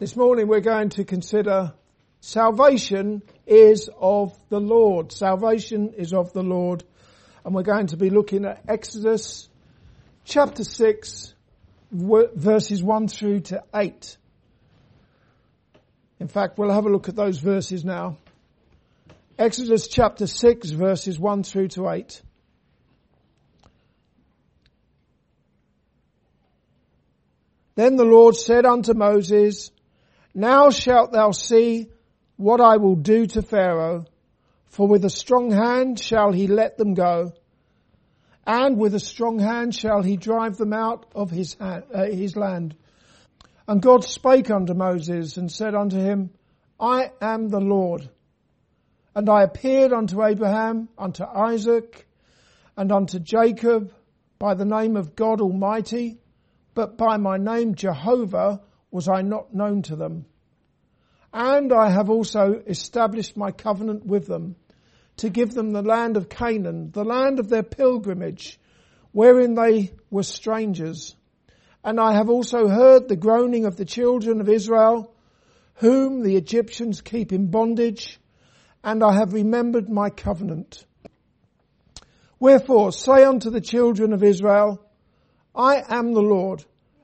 This morning we're going to consider salvation is of the Lord. Salvation is of the Lord. And we're going to be looking at Exodus chapter 6, verses 1 through to 8. In fact, we'll have a look at those verses now. Exodus chapter 6, verses 1 through to 8. Then the Lord said unto Moses, Now shalt thou see what I will do to Pharaoh, for with a strong hand shall he let them go, and with a strong hand shall he drive them out of his land. And God spake unto Moses, and said unto him, I am the Lord, and I appeared unto Abraham, unto Isaac, and unto Jacob, by the name of God Almighty, but by my name Jehovah was I not known to them. And I have also established my covenant with them, to give them the land of Canaan, the land of their pilgrimage, wherein they were strangers. And I have also heard the groaning of the children of Israel, whom the Egyptians keep in bondage, and I have remembered my covenant. Wherefore say unto the children of Israel, I am the Lord,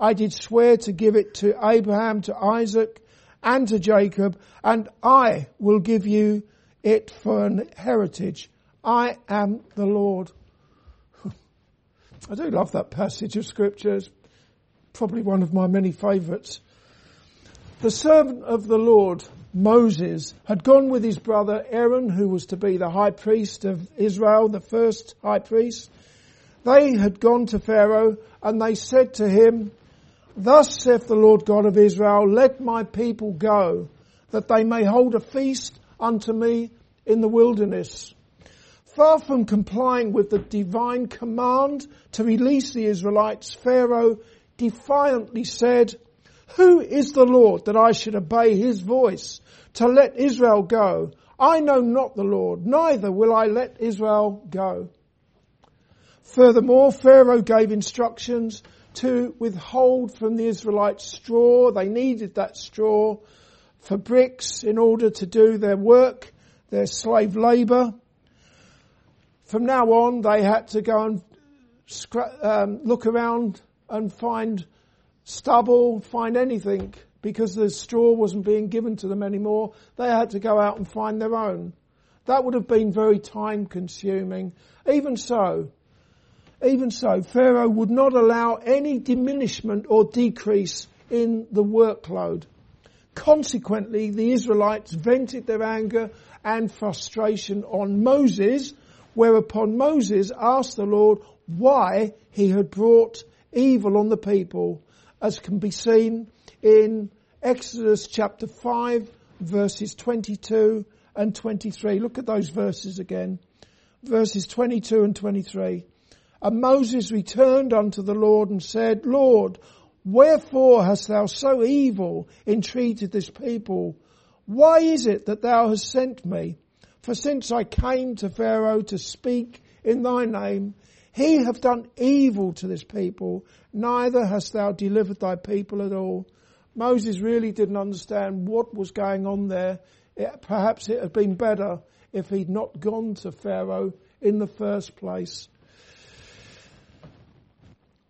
I did swear to give it to Abraham, to Isaac, and to Jacob, and I will give you it for an heritage. I am the Lord. I do love that passage of Scripture. It's probably one of my many favourites. The servant of the Lord, Moses, had gone with his brother Aaron, who was to be the high priest of Israel, the first high priest. They had gone to Pharaoh, and they said to him, Thus saith the Lord God of Israel, Let my people go, that they may hold a feast unto me in the wilderness. Far from complying with the divine command to release the Israelites, Pharaoh defiantly said, Who is the Lord that I should obey his voice to let Israel go? I know not the Lord, neither will I let Israel go. Furthermore, Pharaoh gave instructions to withhold from the Israelites straw. They needed that straw for bricks in order to do their work, their slave labour. From now on, they had to go and look around and find stubble, find anything, because the straw wasn't being given to them anymore. They had to go out and find their own. That would have been very time-consuming. Even so, Pharaoh would not allow any diminishment or decrease in the workload. Consequently, the Israelites vented their anger and frustration on Moses, whereupon Moses asked the Lord why he had brought evil on the people, as can be seen in Exodus chapter 5, verses 22 and 23. Look at those verses again. Verses 22 and 23. And Moses returned unto the Lord and said, Lord, wherefore hast thou so evil entreated this people? Why is it that thou hast sent me? For since I came to Pharaoh to speak in thy name, he hath done evil to this people, neither hast thou delivered thy people at all. Moses really didn't understand what was going on there. Perhaps it had been better if he'd not gone to Pharaoh in the first place.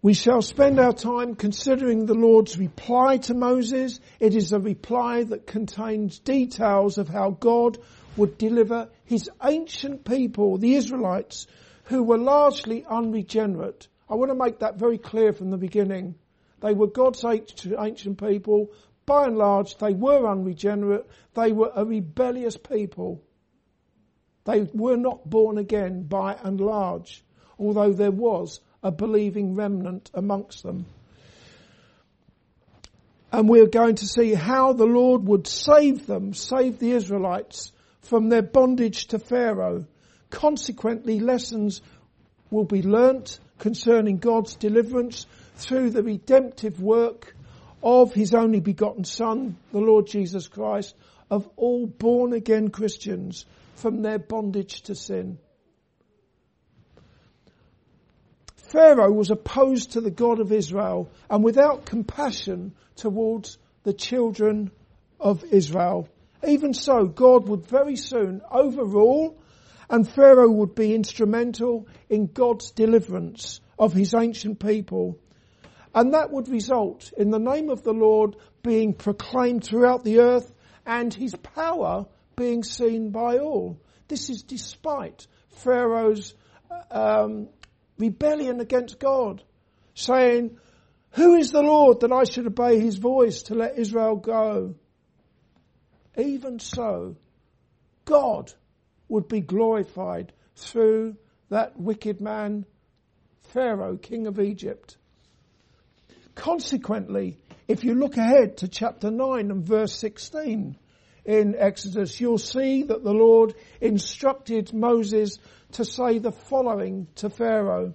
We shall spend our time considering the Lord's reply to Moses. It is a reply that contains details of how God would deliver his ancient people, the Israelites, who were largely unregenerate. I want to make that very clear from the beginning. They were God's ancient people. By and large, they were unregenerate. They were a rebellious people. They were not born again by and large, although there was a believing remnant amongst them. And we're going to see how the Lord would save them, save the Israelites from their bondage to Pharaoh. Consequently, lessons will be learnt concerning God's deliverance through the redemptive work of his only begotten Son, the Lord Jesus Christ, of all born again Christians from their bondage to sin. Pharaoh was opposed to the God of Israel and without compassion towards the children of Israel. Even so, God would very soon overrule, and Pharaoh would be instrumental in God's deliverance of his ancient people. And that would result in the name of the Lord being proclaimed throughout the earth and his power being seen by all. This is despite Pharaoh's rebellion against God, saying, "Who is the Lord that I should obey his voice to let Israel go?" Even so, God would be glorified through that wicked man, Pharaoh, king of Egypt. Consequently, if you look ahead to chapter 9 and verse 16 in Exodus, you'll see that the Lord instructed Moses to say the following to Pharaoh: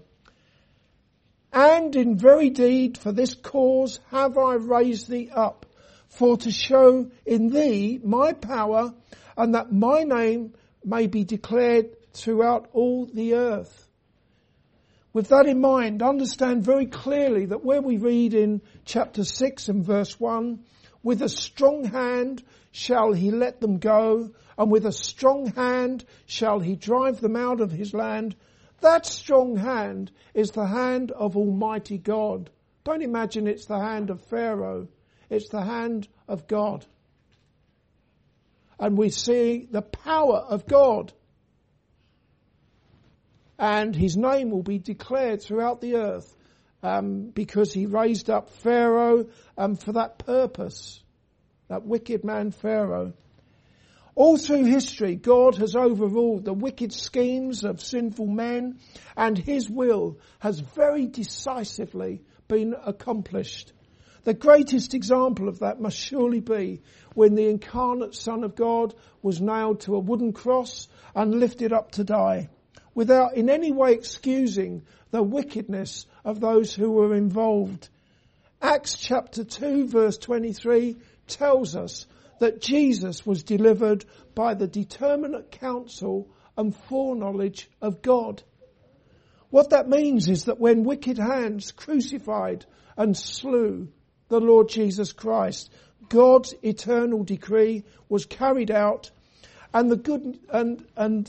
"And in very deed for this cause have I raised thee up, for to show in thee my power, and that my name may be declared throughout all the earth." With that in mind, understand very clearly that where we read in chapter 6 and verse 1, "With a strong hand shall he let them go, and with a strong hand shall he drive them out of his land," that strong hand is the hand of Almighty God. Don't imagine it's the hand of Pharaoh. It's the hand of God. And we see the power of God. And his name will be declared throughout the earth, because he raised up Pharaoh for that purpose, that wicked man Pharaoh. All through history, God has overruled the wicked schemes of sinful men, and his will has very decisively been accomplished. The greatest example of that must surely be when the incarnate Son of God was nailed to a wooden cross and lifted up to die, without in any way excusing the wickedness of those who were involved. Acts chapter 2 verse 23 tells us that Jesus was delivered by the determinate counsel and foreknowledge of God. What that means is that when wicked hands crucified and slew the Lord Jesus Christ, God's eternal decree was carried out, and the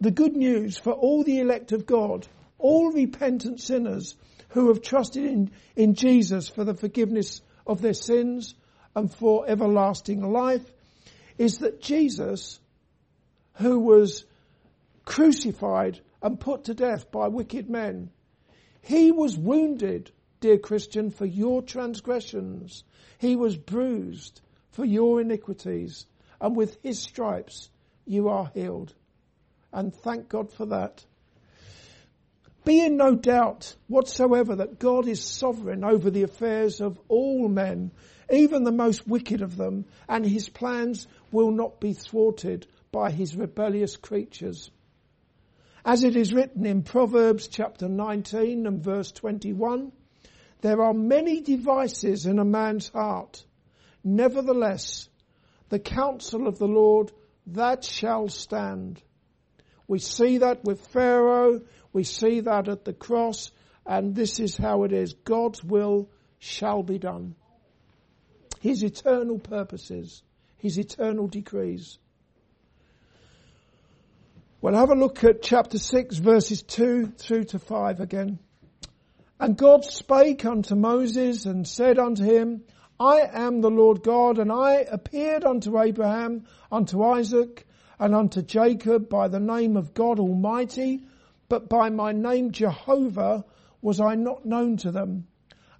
good news for all the elect of God, all repentant sinners who have trusted in Jesus for the forgiveness of their sins and for everlasting life, is that Jesus, who was crucified and put to death by wicked men, he was wounded, dear Christian, for your transgressions. He was bruised for your iniquities, and with his stripes you are healed. And thank God for that. Be in no doubt whatsoever that God is sovereign over the affairs of all men, even the most wicked of them, and his plans will not be thwarted by his rebellious creatures. As it is written in Proverbs chapter 19 and verse 21, "There are many devices in a man's heart. Nevertheless, the counsel of the Lord, that shall stand." We see that with Pharaoh, we see that at the cross, and this is how it is. God's will shall be done. His eternal purposes, his eternal decrees. Well, have a look at chapter 6, verses 2 through to 5 again. "And God spake unto Moses and said unto him, I am the Lord God, and I appeared unto Abraham, unto Isaac, and unto Jacob by the name of God Almighty, but by my name Jehovah was I not known to them.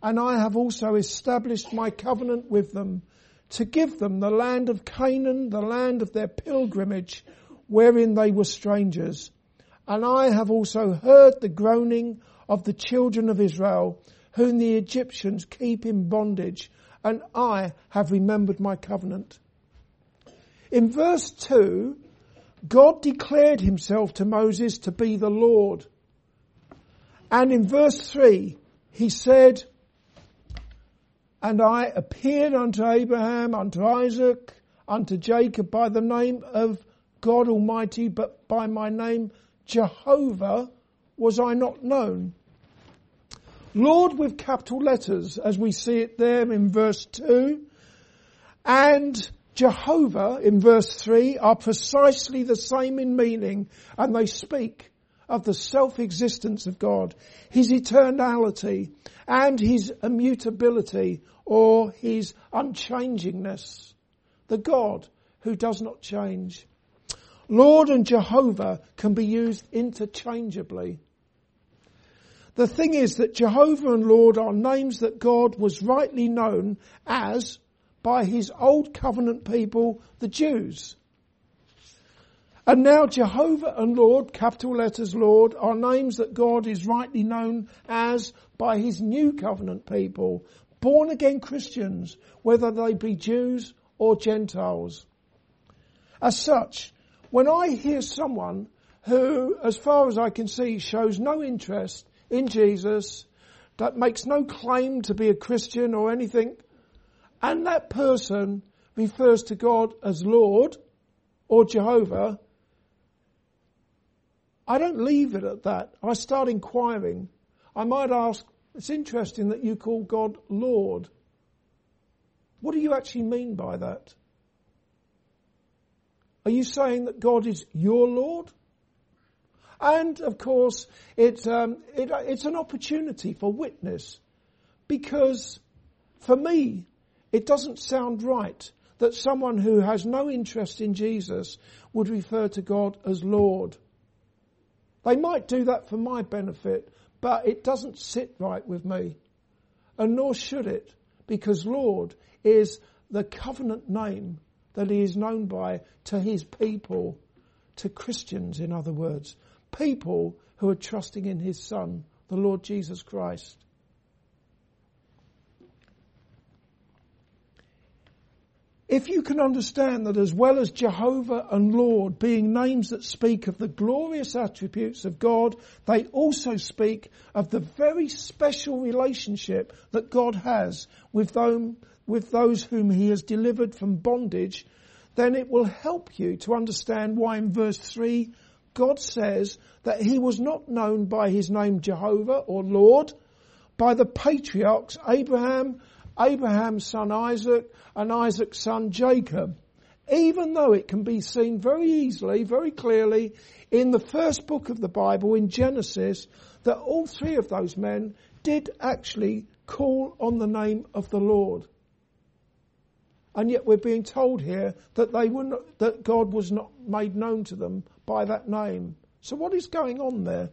And I have also established my covenant with them, to give them the land of Canaan, the land of their pilgrimage, wherein they were strangers. And I have also heard the groaning of the children of Israel, whom the Egyptians keep in bondage, and I have remembered my covenant. In verse 2, God declared himself to Moses to be the Lord. And in verse 3, he said, and I appeared unto Abraham, unto Isaac, unto Jacob by the name of God Almighty, but by my name Jehovah was I not known. Lord with capital letters, as we see it there in verse 2, and Jehovah in verse 3 are precisely the same in meaning, and they speak of the self-existence of God, his eternality, and his immutability, or his unchangingness, the God who does not change. Lord and Jehovah can be used interchangeably. The thing is that Jehovah and Lord are names that God was rightly known as by his old covenant people, the Jews. And now Jehovah and Lord, capital letters Lord, are names that God is rightly known as by his new covenant people, born again Christians, whether they be Jews or Gentiles. As such, when I hear someone who, as far as I can see, shows no interest in Jesus, that makes no claim to be a Christian or anything, and that person refers to God as Lord or Jehovah, I don't leave it at that. I start inquiring. I might ask, it's interesting that you call God Lord. What do you actually mean by that? Are you saying that God is your Lord? And, of course, it's an opportunity for witness, because, for me, it doesn't sound right that someone who has no interest in Jesus would refer to God as Lord. They might do that for my benefit, but it doesn't sit right with me, and nor should it, because Lord is the covenant name that he is known by to his people, to Christians, in other words, people who are trusting in his Son, the Lord Jesus Christ. If you can understand that as well as Jehovah and Lord being names that speak of the glorious attributes of God, they also speak of the very special relationship that God has with those whom he has delivered from bondage, then it will help you to understand why in verse 3 God says that he was not known by his name Jehovah or Lord, by the patriarchs Abraham, Abraham's son Isaac, and Isaac's son Jacob, even though it can be seen very easily, very clearly, in the first book of the Bible, in Genesis, that all three of those men did actually call on the name of the Lord. And yet we're being told here that that God was not made known to them by that name. So what is going on there?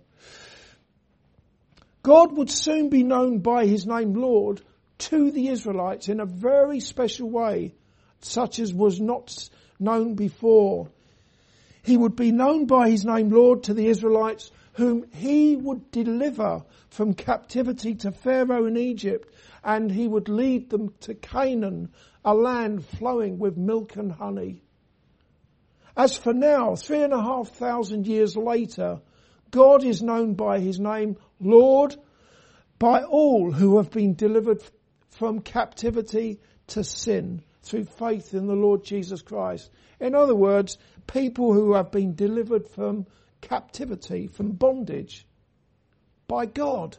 God would soon be known by his name Lord to the Israelites in a very special way, such as was not known before. He would be known by his name Lord to the Israelites, whom he would deliver from captivity to Pharaoh in Egypt, and he would lead them to Canaan, a land flowing with milk and honey. As for now, 3,500 years later, God is known by his name Lord by all who have been delivered from captivity to sin through faith in the Lord Jesus Christ. In other words, people who have been delivered from captivity, from bondage, by God.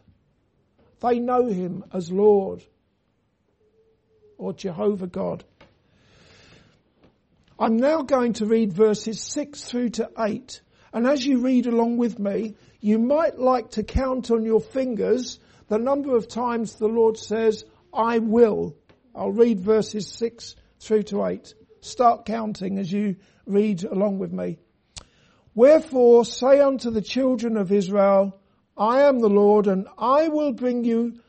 They know him as Lord or Jehovah God. I'm now going to read verses 6 through to 8, and as you read along with me, you might like to count on your fingers the number of times the Lord says, I will. I'll read verses 6 through to 8. Start counting as you read along with me. Wherefore say unto the children of Israel, I am the Lord, and I will bring you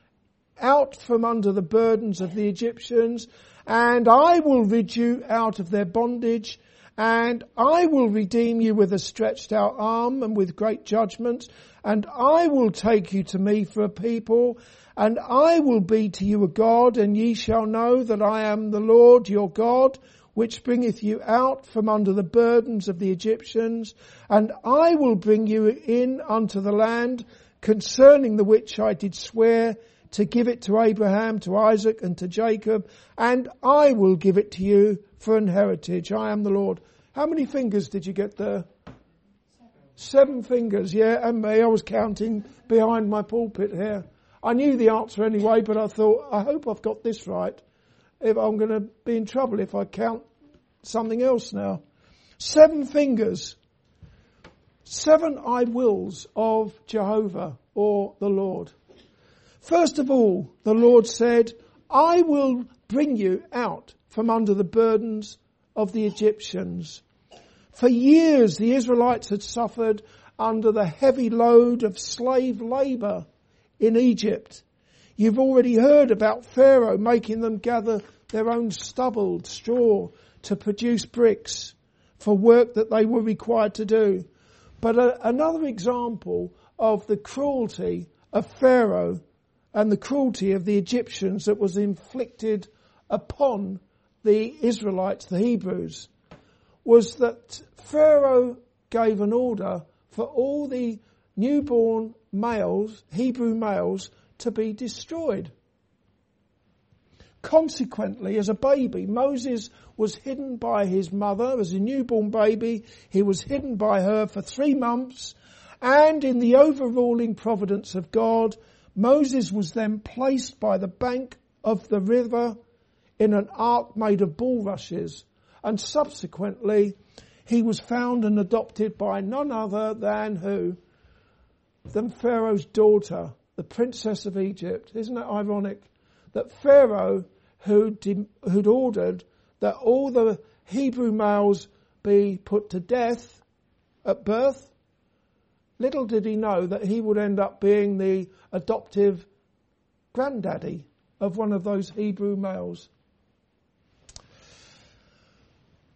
out from under the burdens of the Egyptians, and I will rid you out of their bondage, And I will redeem you with a stretched out arm and with great judgments. And I will take you to me for a people. And I will be to you a God, and ye shall know that I am the Lord your God, which bringeth you out from under the burdens of the Egyptians. And I will bring you in unto the land concerning the which I did swear to give it to Abraham, to Isaac, and to Jacob, and I will give it to you for an heritage. I am the Lord. How many fingers did you get there? Seven fingers, yeah, and me. I was counting behind my pulpit here. I knew the answer anyway, but I thought, I hope I've got this right. If I'm going to be in trouble if I count something else now. 7 fingers. 7 I wills of Jehovah or the Lord. First of all, the Lord said, I will bring you out from under the burdens of the Egyptians. For years the Israelites had suffered under the heavy load of slave labour in Egypt. You've already heard about Pharaoh making them gather their own stubble, straw, to produce bricks for work that they were required to do. But another example of the cruelty of Pharaoh and the cruelty of the Egyptians that was inflicted upon the Israelites, the Hebrews, was that Pharaoh gave an order for all the newborn males, Hebrew males, to be destroyed. Consequently, as a baby, Moses was hidden by his mother. As a newborn baby, he was hidden by her for 3 months, and in the overruling providence of God, Moses was then placed by the bank of the river in an ark made of bulrushes, and subsequently he was found and adopted by none other than who? Than Pharaoh's daughter, the princess of Egypt. Isn't that ironic? That Pharaoh, who'd ordered that all the Hebrew males be put to death at birth, little did he know that he would end up being the adoptive granddaddy of one of those Hebrew males.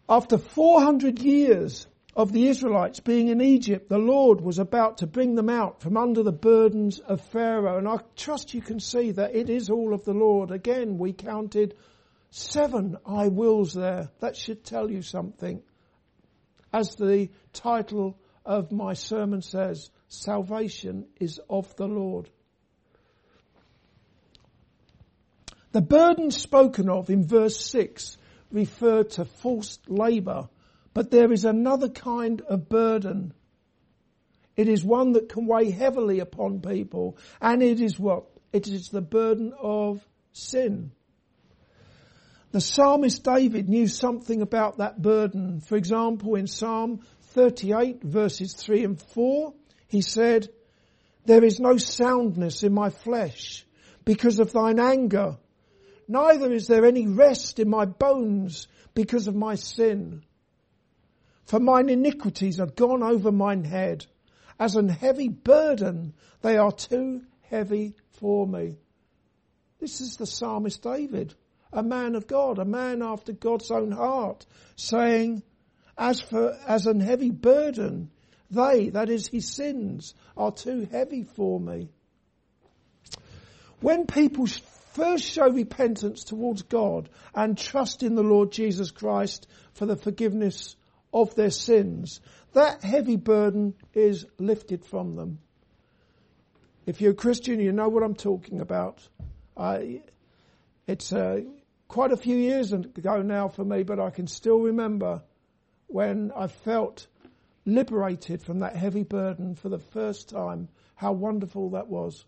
After 400 years of the Israelites being in Egypt, the Lord was about to bring them out from under the burdens of Pharaoh. And I trust you can see that it is all of the Lord. Again, we counted 7 I wills there. That should tell you something. As the title of my sermon says, salvation is of the Lord. The burdens spoken of in verse 6 refer to forced labour, but there is another kind of burden. It is one that can weigh heavily upon people, and it is what? It is the burden of sin. The psalmist David knew something about that burden. For example, in Psalm 38 verses 3 and 4, he said, there is no soundness in my flesh because of thine anger, neither is there any rest in my bones because of my sin. For mine iniquities are gone over mine head, as an heavy burden they are too heavy for me. This is the psalmist David, a man of God, a man after God's own heart, saying, as an heavy burden, they, that is his sins, are too heavy for me. When people first show repentance towards God and trust in the Lord Jesus Christ for the forgiveness of their sins, that heavy burden is lifted from them. If you're a Christian, you know what I'm talking about. It's quite a few years ago now for me, but I can still remember when I felt liberated from that heavy burden for the first time, how wonderful that was.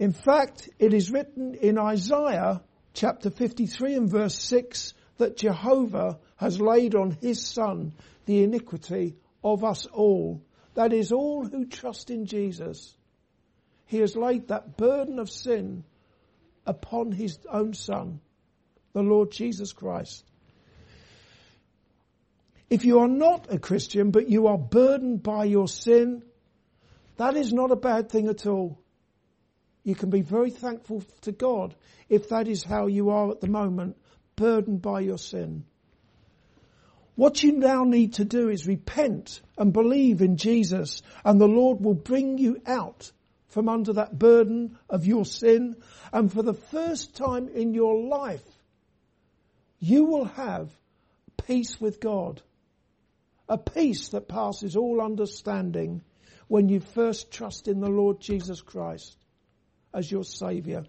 In fact, it is written in Isaiah chapter 53 and verse 6 that Jehovah has laid on his son the iniquity of us all. That is all who trust in Jesus. He has laid that burden of sin upon his own son, the Lord Jesus Christ. If you are not a Christian, but you are burdened by your sin, that is not a bad thing at all. You can be very thankful to God if that is how you are at the moment, burdened by your sin. What you now need to do is repent and believe in Jesus, and the Lord will bring you out from under that burden of your sin, and for the first time in your life, you will have peace with God, a peace that passes all understanding when you first trust in the Lord Jesus Christ as your Saviour.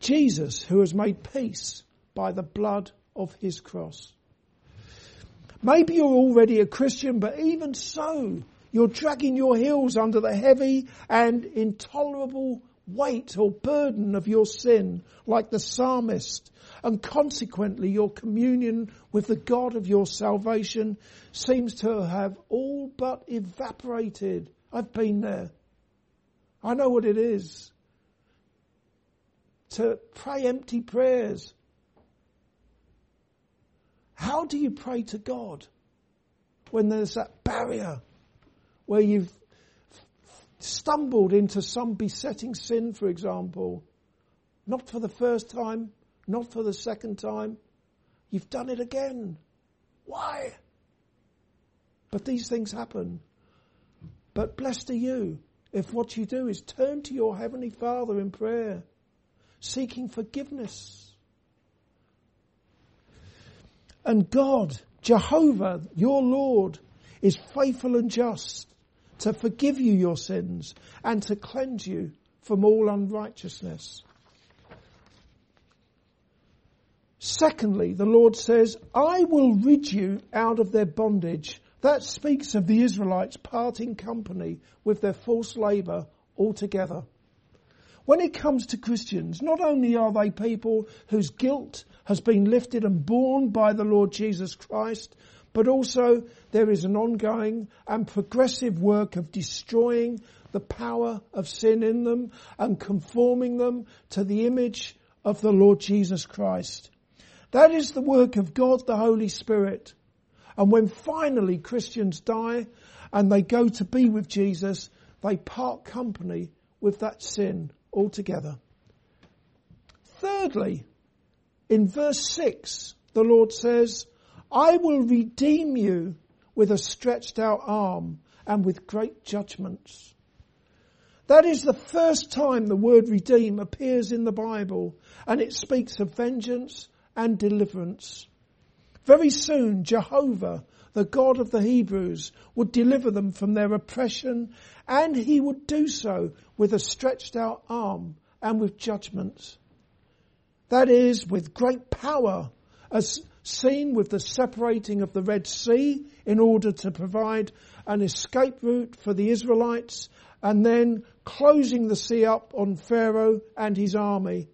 Jesus, who has made peace by the blood of his cross. Maybe you're already a Christian, but even so, you're dragging your heels under the heavy and intolerable weight or burden of your sin, like the psalmist, and consequently your communion with the God of your salvation seems to have all but evaporated. I've been there. I know what it is to pray empty prayers. How do you pray to God when there's that barrier where you've stumbled into some besetting sin, for example? Not for the first time, not for the second time. You've done it again. Why? But these things happen. But blessed are you if what you do is turn to your Heavenly Father in prayer, seeking forgiveness. And God, Jehovah, your Lord, is faithful and just to forgive you your sins and to cleanse you from all unrighteousness. Secondly, the Lord says, I will rid you out of their bondage. That speaks of the Israelites parting company with their forced labour altogether. When it comes to Christians, not only are they people whose guilt has been lifted and borne by the Lord Jesus Christ, but also there is an ongoing and progressive work of destroying the power of sin in them and conforming them to the image of the Lord Jesus Christ. That is the work of God the Holy Spirit. And when finally Christians die and they go to be with Jesus, they part company with that sin altogether. Thirdly, in verse 6, the Lord says, I will redeem you with a stretched out arm and with great judgments. That is the first time the word redeem appears in the Bible, and it speaks of vengeance and deliverance. Very soon, Jehovah, the God of the Hebrews, would deliver them from their oppression, and he would do so with a stretched out arm and with judgments. That is, with great power, as seen with the separating of the Red Sea in order to provide an escape route for the Israelites, and then closing the sea up on Pharaoh and his army.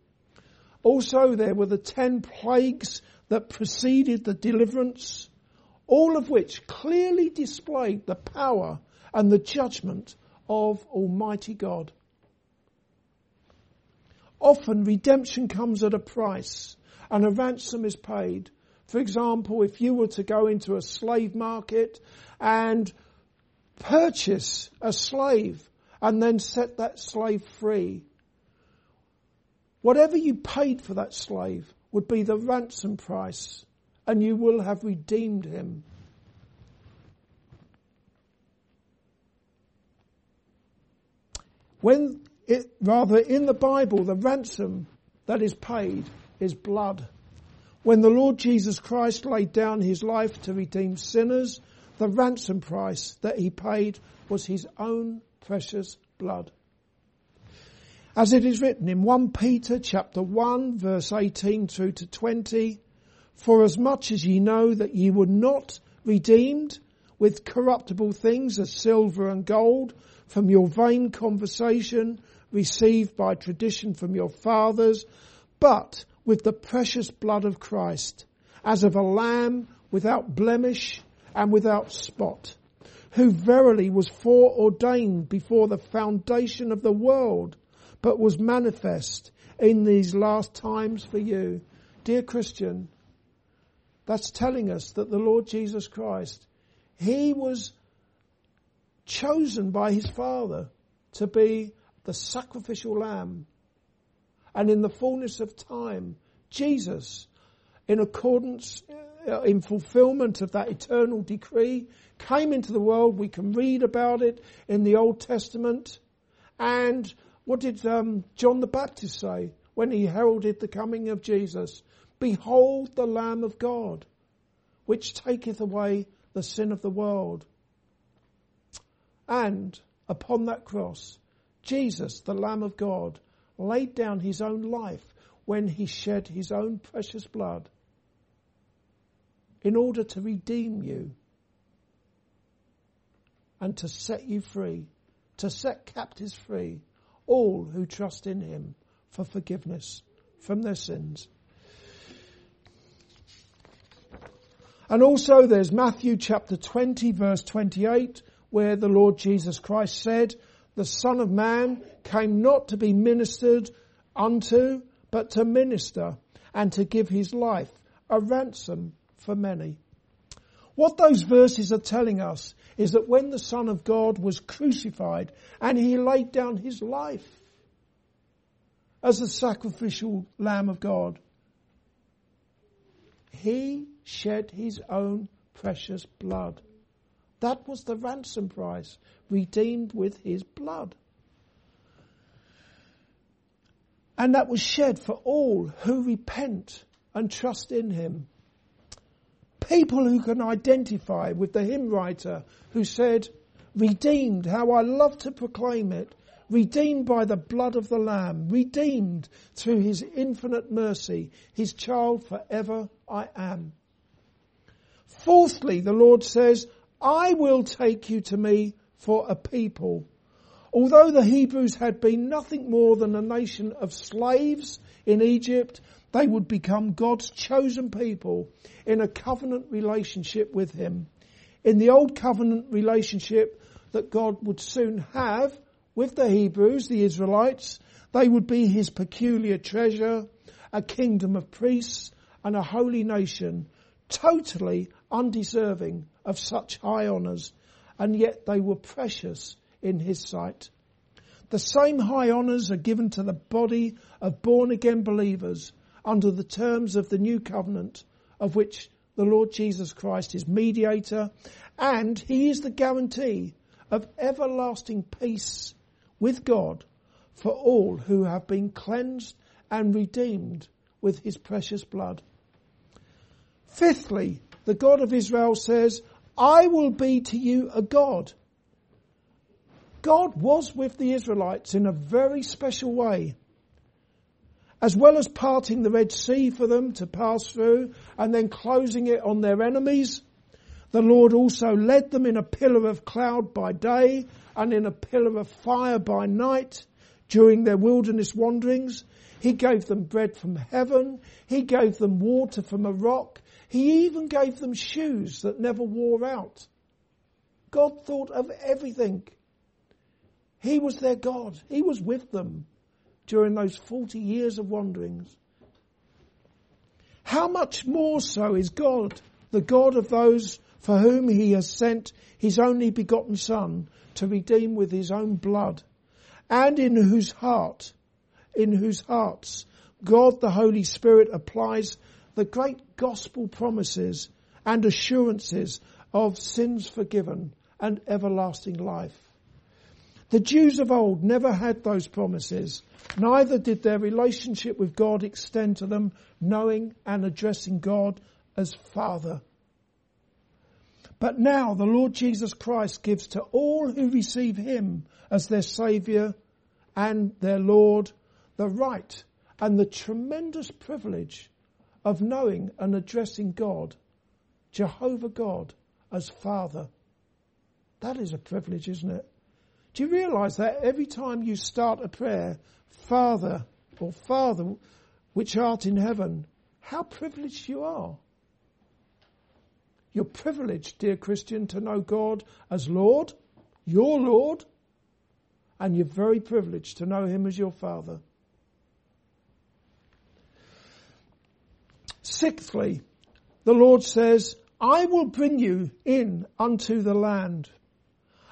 Also, there were the 10 plagues that preceded the deliverance, all of which clearly displayed the power and the judgment of Almighty God. Often redemption comes at a price, and a ransom is paid. For example, if you were to go into a slave market and purchase a slave and then set that slave free, whatever you paid for that slave would be the ransom price, and you will have redeemed him. In the Bible, the ransom that is paid is blood. When the Lord Jesus Christ laid down his life to redeem sinners, the ransom price that he paid was his own precious blood. As it is written in 1 Peter chapter 1 verse 18 through to 20, for as much as ye know that ye were not redeemed with corruptible things as silver and gold from your vain conversation received by tradition from your fathers, but with the precious blood of Christ, as of a lamb without blemish and without spot, who verily was foreordained before the foundation of the world, but was manifest in these last times for you. Dear Christian, that's telling us that the Lord Jesus Christ, he was chosen by his Father to be the sacrificial lamb. And in the fullness of time, Jesus, in accordance, in fulfillment of that eternal decree, came into the world. We can read about it in the Old Testament. And what did John the Baptist say when he heralded the coming of Jesus? Behold the Lamb of God, which taketh away the sin of the world. And upon that cross, Jesus, the Lamb of God, laid down his own life when he shed his own precious blood in order to redeem you and to set you free, to set captives free, all who trust in him for forgiveness from their sins. And also there's Matthew chapter 20 verse 28, where the Lord Jesus Christ said, the Son of Man came not to be ministered unto, but to minister and to give his life a ransom for many. What those verses are telling us is that when the Son of God was crucified and he laid down his life as the sacrificial Lamb of God, he shed his own precious blood. That was the ransom price, redeemed with his blood. And that was shed for all who repent and trust in him. People who can identify with the hymn writer who said, redeemed, how I love to proclaim it, redeemed by the blood of the Lamb, redeemed through his infinite mercy, his child forever I am. Fourthly, the Lord says, I will take you to me for a people. Although the Hebrews had been nothing more than a nation of slaves in Egypt, they would become God's chosen people in a covenant relationship with him. In the old covenant relationship that God would soon have with the Hebrews, the Israelites, they would be his peculiar treasure, a kingdom of priests and a holy nation, totally undeserving of such high honours, and yet they were precious in his sight. The same high honours are given to the body of born-again believers under the terms of the new covenant, of which the Lord Jesus Christ is mediator, and he is the guarantee of everlasting peace with God for all who have been cleansed and redeemed with his precious blood. Fifthly, the God of Israel says, I will be to you a God. God was with the Israelites in a very special way. As well as parting the Red Sea for them to pass through and then closing it on their enemies, the Lord also led them in a pillar of cloud by day and in a pillar of fire by night during their wilderness wanderings. He gave them bread from heaven. He gave them water from a rock. He even gave them shoes that never wore out. God thought of everything. He was their God. He was with them during those 40 years of wanderings. How much more so is God, the God of those for whom he has sent his only begotten Son to redeem with his own blood, and in whose hearts God the Holy Spirit applies the great gospel promises and assurances of sins forgiven and everlasting life. The Jews of old never had those promises, neither did their relationship with God extend to them knowing and addressing God as Father. But now the Lord Jesus Christ gives to all who receive him as their Saviour and their Lord the right and the tremendous privilege of knowing and addressing God, Jehovah God, as Father. That is a privilege, isn't it? Do you realise that every time you start a prayer, Father, or Father, which art in heaven, how privileged you are. You're privileged, dear Christian, to know God as Lord, your Lord, and you're very privileged to know him as your Father. Sixthly, the Lord says, I will bring you in unto the land.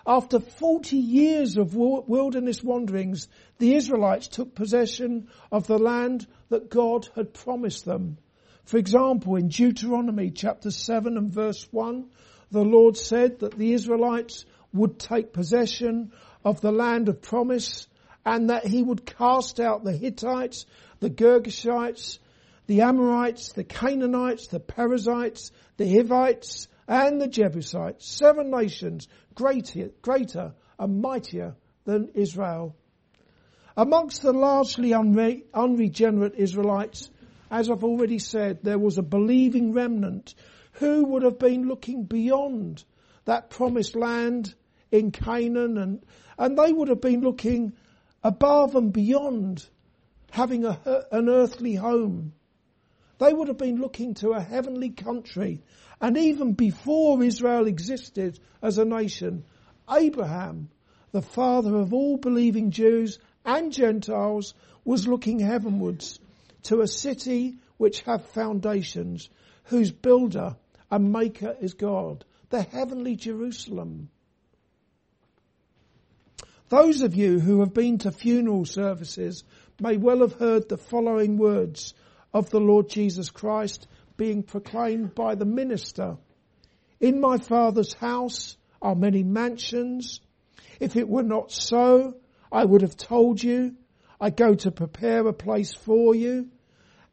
After 40 years of wilderness wanderings, the Israelites took possession of the land that God had promised them. For example, in Deuteronomy chapter 7 and verse 1, the Lord said that the Israelites would take possession of the land of promise and that he would cast out the Hittites, the Girgashites, the Amorites, the Canaanites, the Perizzites, the Hivites and the Jebusites, 7 nations greater and mightier than Israel. Amongst the largely unregenerate Israelites, as I've already said, there was a believing remnant who would have been looking beyond that promised land in Canaan, and they would have been looking above and beyond having an earthly home. They would have been looking to a heavenly country. And even before Israel existed as a nation, Abraham, the father of all believing Jews and Gentiles, was looking heavenwards to a city which have foundations, whose builder and maker is God, the heavenly Jerusalem. Those of you who have been to funeral services may well have heard the following words of the Lord Jesus Christ being proclaimed by the minister. "In my Father's house are many mansions. If it were not so, I would have told you. I go to prepare a place for you.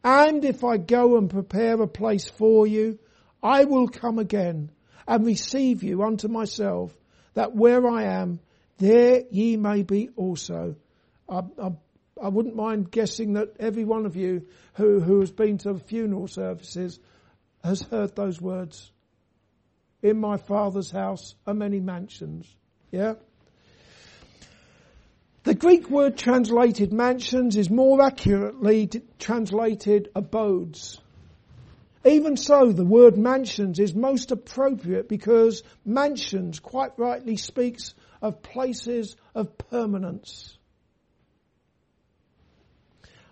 And if I go and prepare a place for you, I will come again and receive you unto myself, that where I am, there ye may be also." I wouldn't mind guessing that every one of you who has been to funeral services has heard those words. "In my Father's house are many mansions." Yeah? The Greek word translated mansions is more accurately translated abodes. Even so, the word mansions is most appropriate because mansions quite rightly speaks of places of permanence.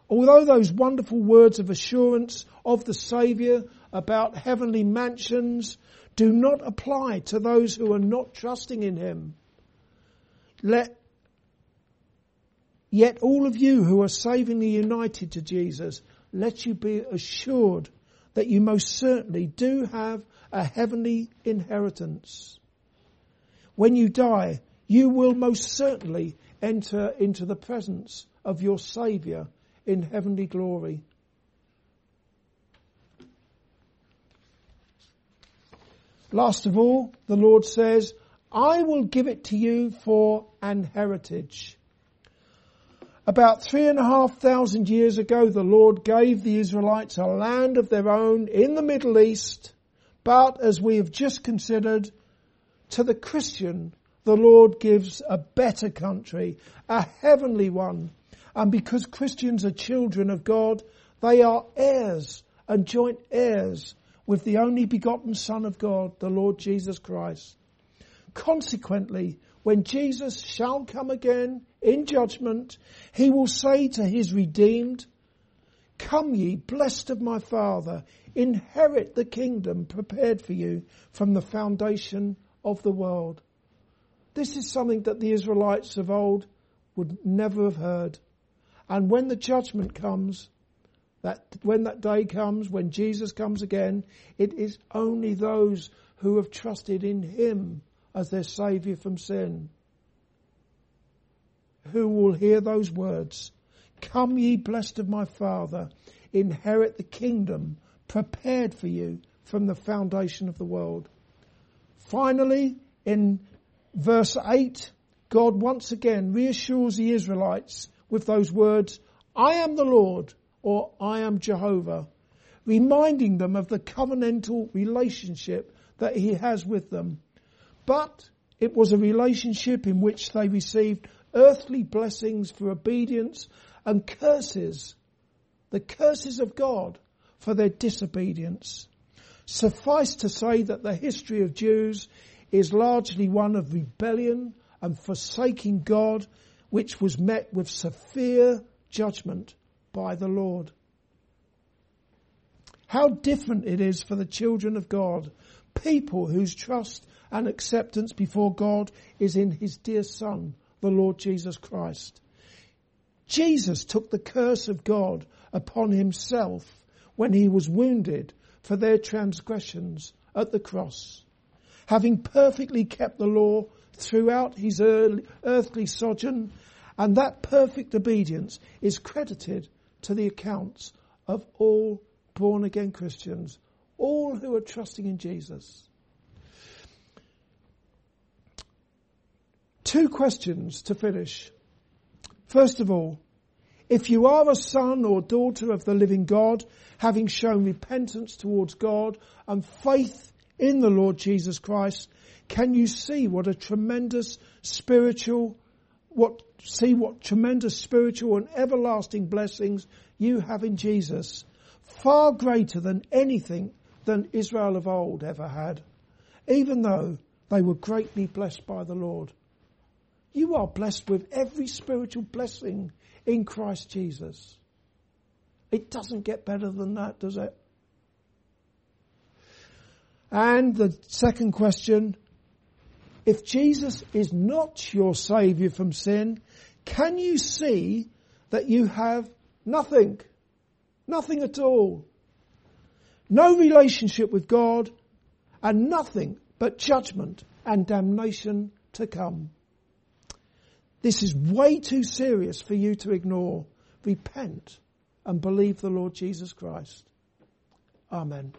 Although those wonderful words of assurance of the Saviour about heavenly mansions do not apply to those who are not trusting in him, yet all of you who are savingly united to Jesus, let you be assured that you most certainly do have a heavenly inheritance. When you die, you will most certainly enter into the presence of your Saviour in heavenly glory. Last of all, the Lord says, "I will give it to you for an heritage." About 3,500 years ago, the Lord gave the Israelites a land of their own in the Middle East, but as we have just considered, to the Christian, the Lord gives a better country, a heavenly one. And because Christians are children of God, they are heirs and joint heirs with the only begotten Son of God, the Lord Jesus Christ. Consequently, when Jesus shall come again in judgment, he will say to his redeemed, "Come ye, blessed of my Father, inherit the kingdom prepared for you from the foundation of the world." This is something that the Israelites of old would never have heard. And when the judgment comes, when that day comes, when Jesus comes again, it is only those who have trusted in him as their Saviour from sin who will hear those words, "Come ye, blessed of my Father, inherit the kingdom prepared for you from the foundation of the world." Finally, in verse 8, God once again reassures the Israelites with those words, "I am the Lord," or "I am Jehovah," reminding them of the covenantal relationship that he has with them. But it was a relationship in which they received earthly blessings for obedience and curses, the curses of God, for their disobedience. Suffice to say that the history of Jews is largely one of rebellion and forsaking God, which was met with severe judgment by the Lord. How different it is for the children of God, people whose trust and acceptance before God is in his dear Son, the Lord Jesus Christ. Jesus took the curse of God upon himself when he was wounded for their transgressions at the cross, having perfectly kept the law throughout his earthly sojourn, and that perfect obedience is credited to the accounts of all born-again Christians, all who are trusting in Jesus. Two questions to finish. First of all, if you are a son or daughter of the living God, having shown repentance towards God and faith in the Lord Jesus Christ, can you see what tremendous spiritual and everlasting blessings you have in Jesus, far greater than anything than Israel of old ever had, even though they were greatly blessed by the Lord? You are blessed with every spiritual blessing in Christ Jesus. It doesn't get better than that, does it? And the second question, if Jesus is not your saviour from sin, can you see that you have nothing? Nothing at all. No relationship with God, and nothing but judgment and damnation to come. This is way too serious for you to ignore. Repent and believe the Lord Jesus Christ. Amen.